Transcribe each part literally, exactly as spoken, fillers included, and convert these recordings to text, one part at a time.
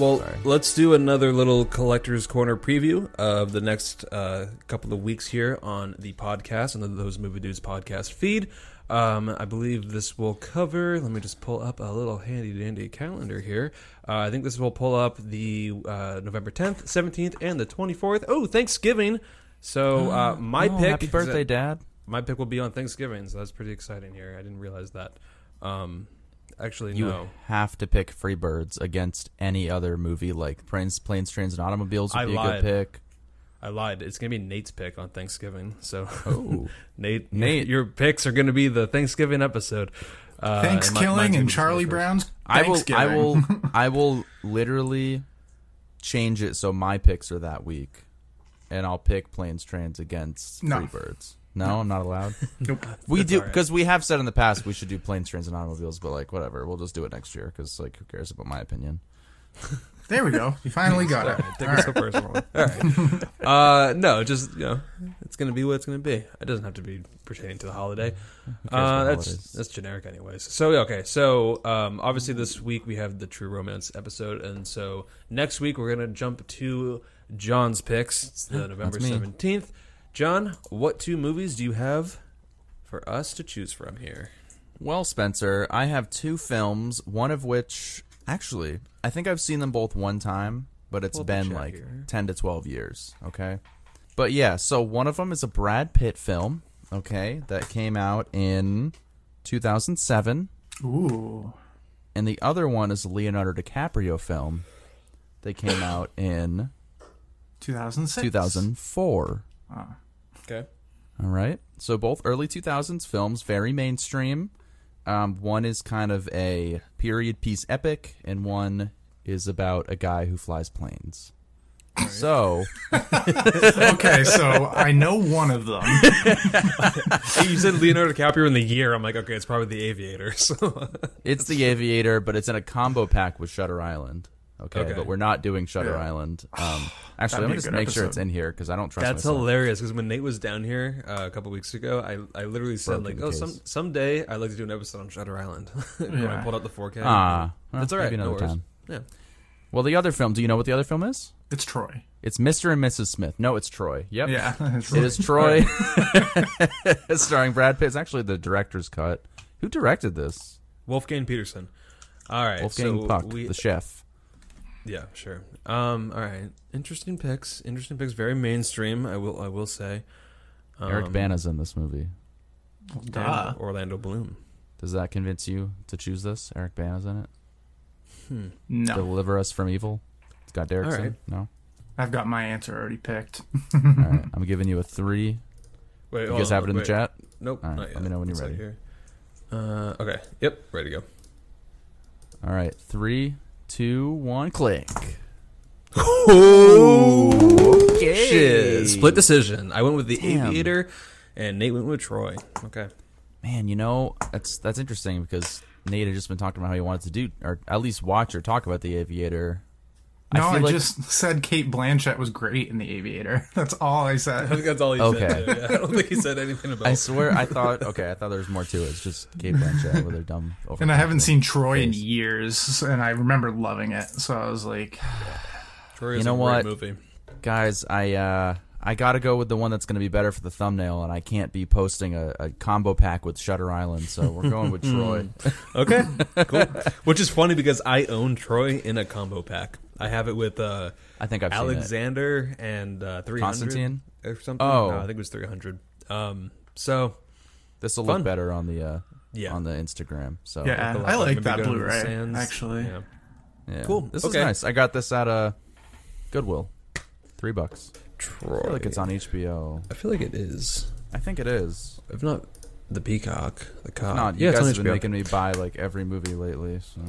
Well, Sorry. Let's do another little Collector's Corner preview of the next uh, couple of weeks here on the podcast, on the Those Movie Dudes podcast feed. Um, I believe this will cover, let me just pull up a little handy-dandy calendar here. Uh, I think this will pull up the uh, November tenth, seventeenth, and the twenty-fourth. Oh, Thanksgiving! So uh, my oh, pick... Happy birthday, Dad. My pick will be on Thanksgiving, so that's pretty exciting here. I didn't realize that. Um, actually, you no. You have to pick Free Birds against any other movie, like Planes, Planes, Trains, and Automobiles would I be lied. a good pick. I lied. It's going to be Nate's pick on Thanksgiving. So, oh. Nate, Nate, your picks are going to be the Thanksgiving episode. Uh, Thanksgiving and, and Charlie Brown's Thanksgiving. I will, I will, I will literally change it so my picks are that week, and I'll pick Planes, Trains against no. Free Birds. No, no, I'm not allowed. Nope. We do because right. we have said in the past we should do Planes, Trains, and Automobiles, but like whatever, we'll just do it next year because like who cares about my opinion. There we go. You finally got it. Take it so personally. All right. Uh, no, just you know, it's gonna be what it's gonna be. It doesn't have to be pertaining to the holiday. Uh, that's that's generic, anyways. So okay, so um, obviously this week we have the True Romance episode, and so next week we're gonna jump to John's picks. It's the November seventeenth. John, what two movies do you have for us to choose from here? Well, Spencer, I have two films, one of which... Actually, I think I've seen them both one time, but it's we'll been like here. ten to twelve years, okay? But yeah, so one of them is a Brad Pitt film, okay, that came out in two thousand seven. Ooh. And the other one is a Leonardo DiCaprio film that came out in... two thousand six? two thousand four. Ah. Okay. All right. So both early two thousands films, very mainstream. Um, one is kind of a period piece epic, and one is about a guy who flies planes. Right. So, okay, so I know one of them. You said Leonardo DiCaprio in the year. I'm like, okay, it's probably The Aviator. So it's The Aviator, but it's in a combo pack with Shutter Island. Okay, okay, but we're not doing Shutter yeah. Island. Um, actually, let me just make episode. sure it's in here because I don't trust. That's myself. Hilarious because when Nate was down here uh, a couple weeks ago, I, I literally said Broken like, "Oh, some someday I'd like to do an episode on Shutter Island." And yeah. when I pulled out the four K. Ah, well, that's all right. Maybe another no time. Yeah. Well, the other film. Do you know what the other film is? It's Troy. It's Mister and Missus Smith. No, it's Troy. Yep. Yeah, it's it is Troy, starring Brad Pitt. It's actually the director's cut. Who directed this? Wolfgang Peterson. All right, Wolfgang so Puck, we, the chef. Yeah, sure. Um, all right. Interesting picks. Interesting picks. Very mainstream, I will I will say. Um, Eric Bana's in this movie. Duh. Orlando Bloom. Does that convince you to choose this? Eric Bana's in it? Hmm. No. Deliver Us from Evil? It's got Derrickson? Right. No? I've got my answer already picked. All right. I'm giving you a three. Wait, you guys have on, it in wait. the chat? Nope. All right. Not yet. Let me know when you're ready. Here. Uh, okay. Yep. Ready to go. All right. Three... Two, one, click. Oh, okay. Shit. Split decision. I went with The Damn. Aviator, and Nate went with Troy. Okay. Man, you know, that's that's interesting because Nate had just been talking about how he wanted to do, or at least watch or talk about The Aviator. No, I, I like... just said Cate Blanchett was great in The Aviator. That's all I said. I think that's all he okay. said. Yeah. I don't think he said anything about it. I swear, I thought, okay, I thought there was more to it. It's just Cate Blanchett with her dumb over. And I haven't seen Troy face. in years, and I remember loving it. So I was like, Troy is you know a what? great movie. Guys, I uh, I got to go with the one that's going to be better for the thumbnail, and I can't be posting a, a combo pack with Shutter Island, so we're going with Troy. Okay, cool. Which is funny because I own Troy in a combo pack. I have it with uh, I think I've Alexander and uh, three hundred. Constantine? Or something. Oh. No, I think it was three hundred. Um, so this will look better on the uh, yeah. on the Instagram. So yeah, I like that Blu-ray, actually. Yeah. Yeah. Cool. This okay. is nice. I got this at uh, Goodwill. Three bucks. Troy. I feel like it's on H B O. I feel like it is. I think it is. If not... The Peacock, the Cock. No, you yeah, guys have been making me buy like every movie lately. So.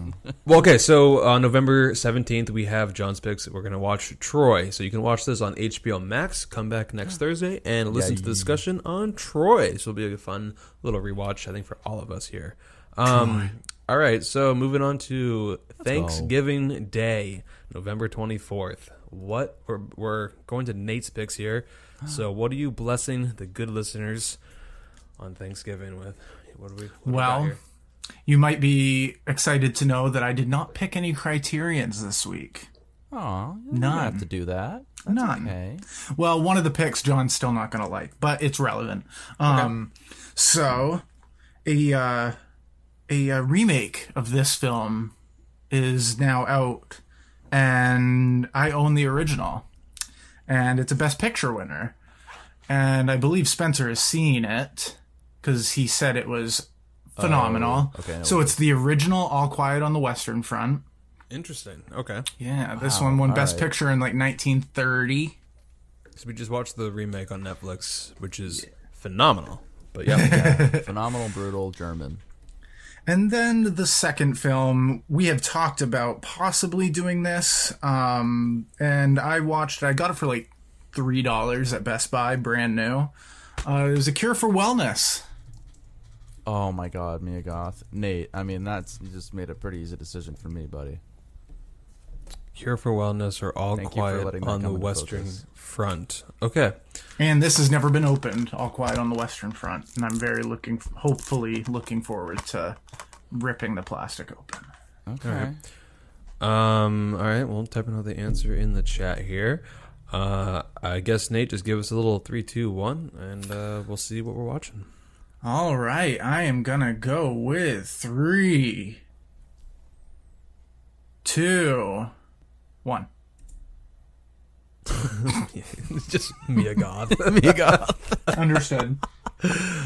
Well, okay, so on uh, November seventeenth, we have John's picks. We're gonna watch Troy, so you can watch this on H B O Max. Come back next Thursday and listen yeah, to the discussion on Troy. This will be a fun little rewatch, I think, for all of us here. Um, all right, so moving on to Let's Thanksgiving go. Day, November twenty fourth. What we're, we're going to Nate's picks here. So, what are you blessing the good listeners on Thanksgiving with? What do we? What well, we you might be excited to know that I did not pick any Criterions this week. Aw, you don't have to do that. That's None. Okay. Well, one of the picks John's still not going to like, but it's relevant. Um, okay. So, a, uh, a a remake of this film is now out, and I own the original, and it's a Best Picture winner, and I believe Spencer has seen it because he said it was phenomenal. Oh, okay, so it's the original All Quiet on the Western Front. Interesting. Okay. Yeah, this wow, one won Best right. Picture in like nineteen thirty. So we just watched the remake on Netflix, which is yeah. phenomenal. But yeah, yeah. phenomenal, brutal German. And then the second film, we have talked about possibly doing this. Um, and I watched, I got it for like three dollars at Best Buy, brand new. Uh, it was A Cure for Wellness. Oh my God, Mia Goth. Nate, I mean, that's, you just made a pretty easy decision for me, buddy. Cure for Wellness or All Thank Quiet on the Western Front. Okay. And this has never been opened, All Quiet on the Western Front. And I'm very looking, hopefully looking forward to ripping the plastic open. Okay. All right. Um, all right. Well, typing out the answer in the chat here. Uh, I guess, Nate, just give us a little three, two, one, and uh, we'll see what we're watching. All right. I am going to go with three, two... One. It's just Mia Goth. Mia Goth. Understood.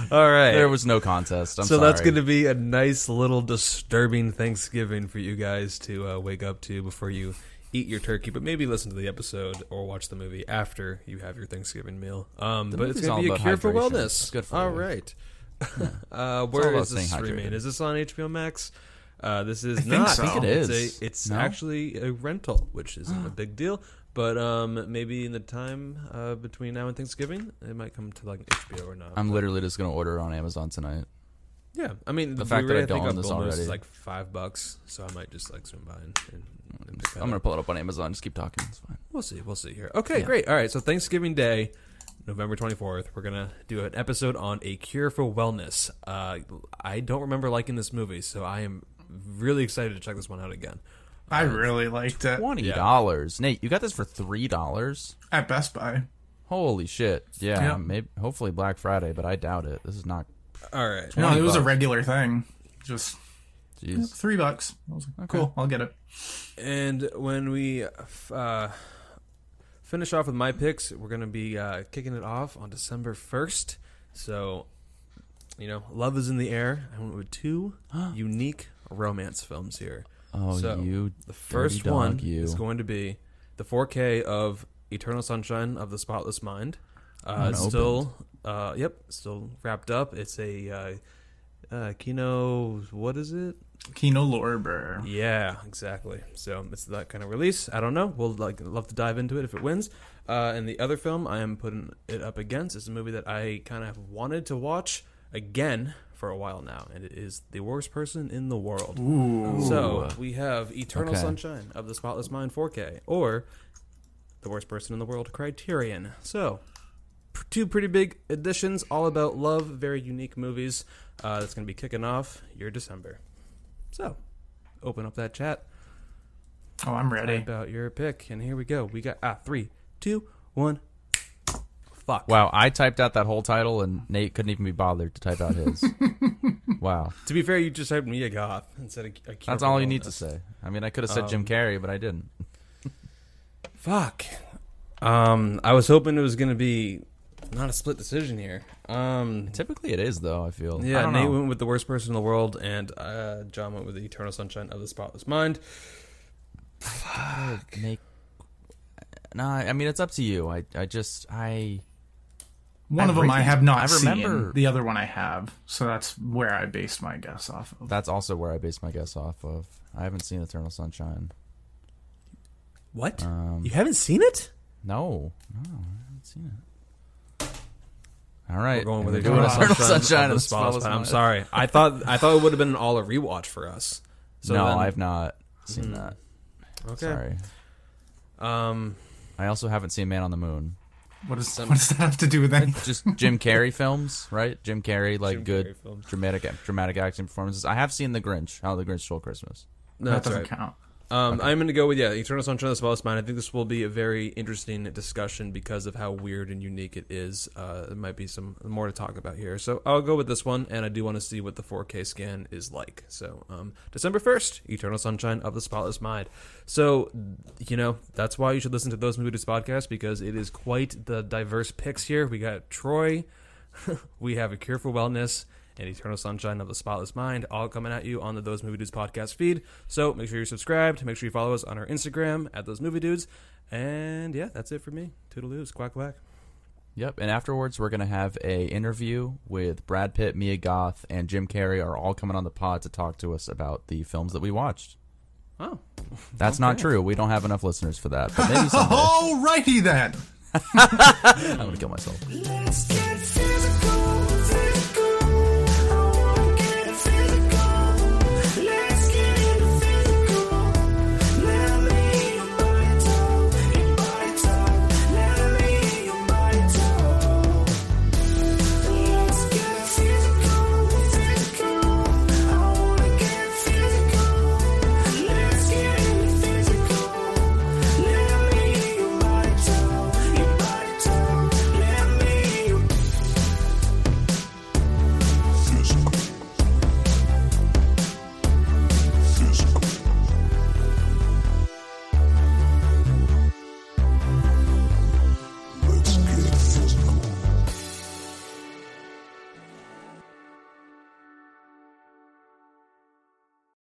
All right. There was no contest. I'm so sorry. That's going to be a nice little disturbing Thanksgiving for you guys to uh, wake up to before you eat your turkey, but maybe listen to the episode or watch the movie after you have your Thanksgiving meal. Um, but it's going to be A Cure for Wellness. It's good for all you. Right. Yeah. Uh, where is this streaming? Is this on H B O Max? Uh, this is I not. Think so. I think it is. It's, a, it's no? actually a rental, which isn't a big deal. But um, maybe in the time uh, between now and Thanksgiving, it might come to like an H B O or not. I'm literally just gonna order it on Amazon tonight. Yeah, I mean the, the fact that I don't own this already is like five bucks, so I might just like swim by and. and, and pick that I'm gonna up. pull it up on Amazon. Just keep talking. It's fine. We'll see. We'll see here. Okay, yeah. Great. All right. So Thanksgiving Day, November twenty-fourth, we're going to do an episode on A Cure for Wellness. Uh, I don't remember liking this movie, so I am really excited to check this one out again. Uh, I really liked it. twenty dollars. Yeah. Nate, you got this for three dollars? At Best Buy. Holy shit. Yeah, yeah. Maybe, hopefully Black Friday, but I doubt it. This is not... All right. No, it was bucks. a regular thing. Just... Jeez. Three bucks. I was like, okay. Cool, I'll get it. And when we... Uh, finish off with my picks. We're going to be uh, kicking it off on December first. So, you know, love is in the air. I went with two unique romance films here. Oh, so, you the first dirty one dog, you. is going to be the four K of Eternal Sunshine of the Spotless Mind. Uh, still, uh, yep, still wrapped up. It's a uh, uh, Kino, what is it? Kino Lorber. Yeah, exactly. So it's that kind of release. I don't know. We'll like love to dive into it if it wins. Uh, and the other film I am putting it up against is a movie that I kind of wanted to watch again for a while now, and it is The Worst Person in the World. Ooh. So we have Eternal okay. Sunshine of the Spotless Mind four K or The Worst Person in the World Criterion. So two pretty big editions, all about love, very unique movies. Uh, that's going to be kicking off your December. So, open up that chat. Oh, I'm ready. About your pick, and here we go. We got ah, three, two, one. Fuck. Wow, I typed out that whole title, and Nate couldn't even be bothered to type out his. Wow. To be fair, you just typed Mia Goth instead of. A That's all you need to say. I mean, I could have said um, Jim Carrey, but I didn't. Fuck. Um, I was hoping it was going to be not a split decision here. Um, Typically it is, though, I feel. Yeah, I don't Nate know. went with The Worst Person in the World, and uh, John went with The Eternal Sunshine of the Spotless Mind. Fuck. Make... No, I mean, it's up to you. I, I just, I... One I've of them I have not I remember... seen. The other one I have, so that's where I based my guess off of. That's also where I based my guess off of. I haven't seen Eternal Sunshine. What? Um, you haven't seen it? No. No, I haven't seen it. All right, we're going with Eternal Sunshine, Sunshine of the Spotless Mind. I'm sorry, I thought I thought it would have been an all a rewatch for us. So no, then... I've not seen mm. that. Okay, sorry. Um, I also haven't seen Man on the Moon. What does what does that have to do with that? Just Jim Carrey films, right? Jim Carrey, like Jim good Carrey films. dramatic dramatic acting performances. I have seen The Grinch, How the Grinch Stole Christmas. No, that doesn't right. count. Um, okay. I'm going to go with, yeah, Eternal Sunshine of the Spotless Mind. I think this will be a very interesting discussion because of how weird and unique it is. Uh, there might be some more to talk about here. So I'll go with this one, and I do want to see what the four K scan is like. So um, December first, Eternal Sunshine of the Spotless Mind. So, you know, that's why you should listen to Those Movie Dudes podcast, because it is quite the diverse picks here. We got Troy, we have A Cure for Wellness, and Eternal Sunshine of the Spotless Mind, all coming at you on the Those Movie Dudes podcast feed. So make sure you're subscribed. Make sure you follow us on our Instagram, at Those Movie Dudes. And yeah, that's it for me. Toodaloos, quack, quack. Yep, and afterwards we're going to have a interview with Brad Pitt, Mia Goth, and Jim Carrey are all coming on the pod to talk to us about the films that we watched. Oh. That's okay. Not true. We don't have enough listeners for that. But maybe someday. Alrighty then. I'm going to kill myself. Let's get